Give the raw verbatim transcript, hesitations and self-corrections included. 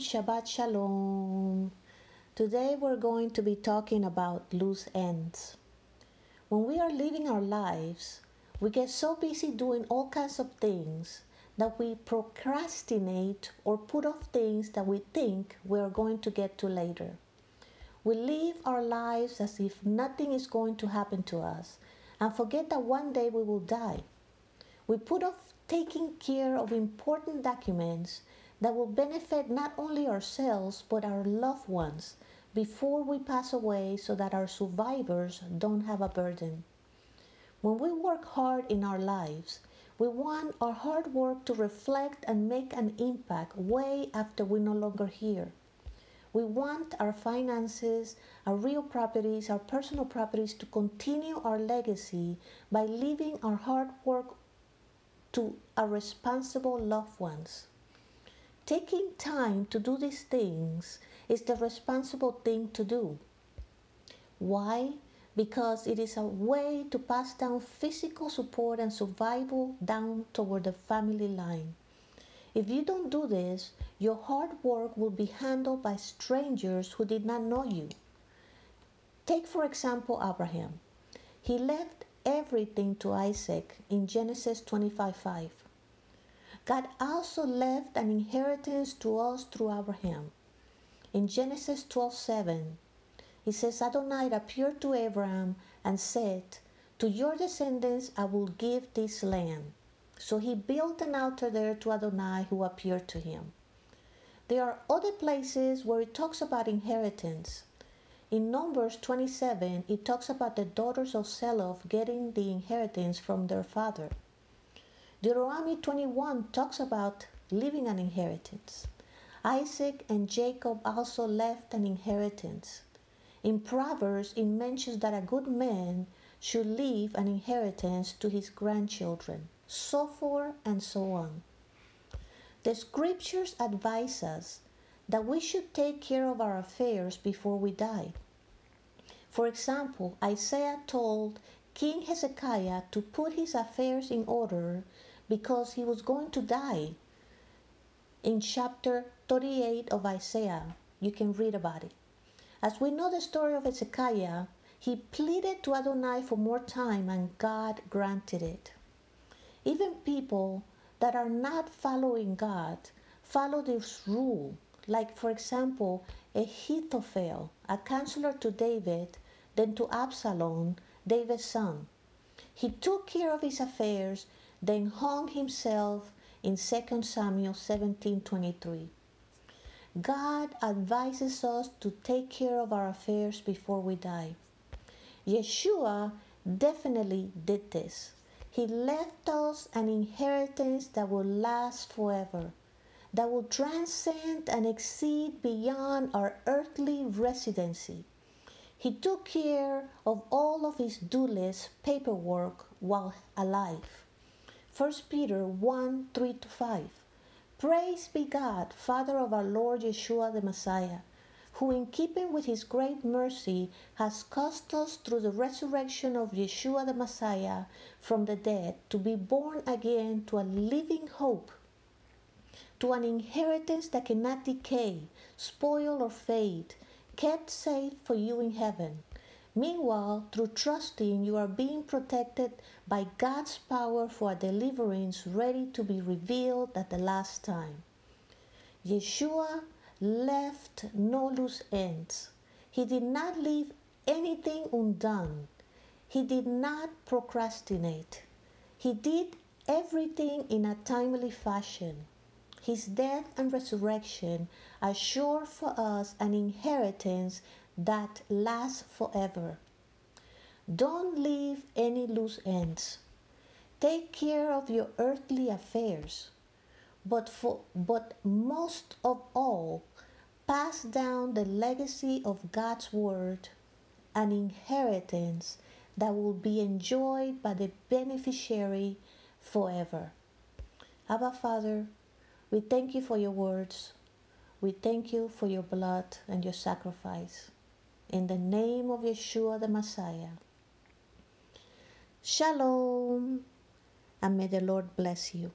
Shabbat Shalom. Today we're going to be talking about loose ends. When we are living our lives, we get so busy doing all kinds of things that we procrastinate or put off things that we think we are going to get to later. We live our lives as if nothing is going to happen to us and forget that one day we will die. We put off taking care of important documents that will benefit not only ourselves but our loved ones before we pass away so that our survivors don't have a burden. When we work hard in our lives, we want our hard work to reflect and make an impact way after we're no longer here. We want our finances, our real properties, our personal properties to continue our legacy by leaving our hard work to our responsible loved ones. Taking time to do these things is the responsible thing to do. Why? Because it is a way to pass down physical support and survival down toward the family line. If you don't do this, your hard work will be handled by strangers who did not know you. Take, for example, Abraham. He left everything to Isaac in Genesis twenty-five five. God also left an inheritance to us through Abraham. In Genesis twelve seven, it says, Adonai appeared to Abraham and said, to your descendants I will give this land. So he built an altar there to Adonai who appeared to him. There are other places where it talks about inheritance. In Numbers twenty-seven, it talks about the daughters of Zelophehad getting the inheritance from their father. Deuteronomy twenty-one talks about leaving an inheritance. Isaac and Jacob also left an inheritance. In Proverbs, it mentions that a good man should leave an inheritance to his grandchildren, so forth and so on. The scriptures advise us that we should take care of our affairs before we die. For example, Isaiah told King Hezekiah to put his affairs in order because he was going to die. In chapter thirty-eight of Isaiah, you can read about it. As we know the story of Hezekiah, he pleaded to Adonai for more time and God granted it. Even people that are not following God follow this rule. Like, for example, Ahithophel, a counselor to David, then to Absalom, David's son. He took care of his affairs, then hung himself in Second Samuel seventeen twenty-three. God advises us to take care of our affairs before we die. Yeshua definitely did this. He left us an inheritance that will last forever, that will transcend and exceed beyond our earthly residency. He took care of all of his do-list paperwork while alive. First Peter one three to five. Praise be God, Father of our Lord Yeshua the Messiah, who in keeping with his great mercy has caused us through the resurrection of Yeshua the Messiah from the dead to be born again to a living hope, to an inheritance that cannot decay, spoil, or fade, kept safe for you in heaven. Meanwhile, through trusting, you are being protected by God's power for a deliverance ready to be revealed at the last time. Yeshua left no loose ends. He did not leave anything undone. He did not procrastinate. He did everything in a timely fashion. His death and resurrection assure for us an inheritance that lasts forever. Don't leave any loose ends. Take care of your earthly affairs, but, for, but most of all, pass down the legacy of God's word, an inheritance that will be enjoyed by the beneficiary forever. Abba Father, we thank you for your words. We thank you for your blood and your sacrifice. In the name of Yeshua the Messiah. Shalom, and may the Lord bless you.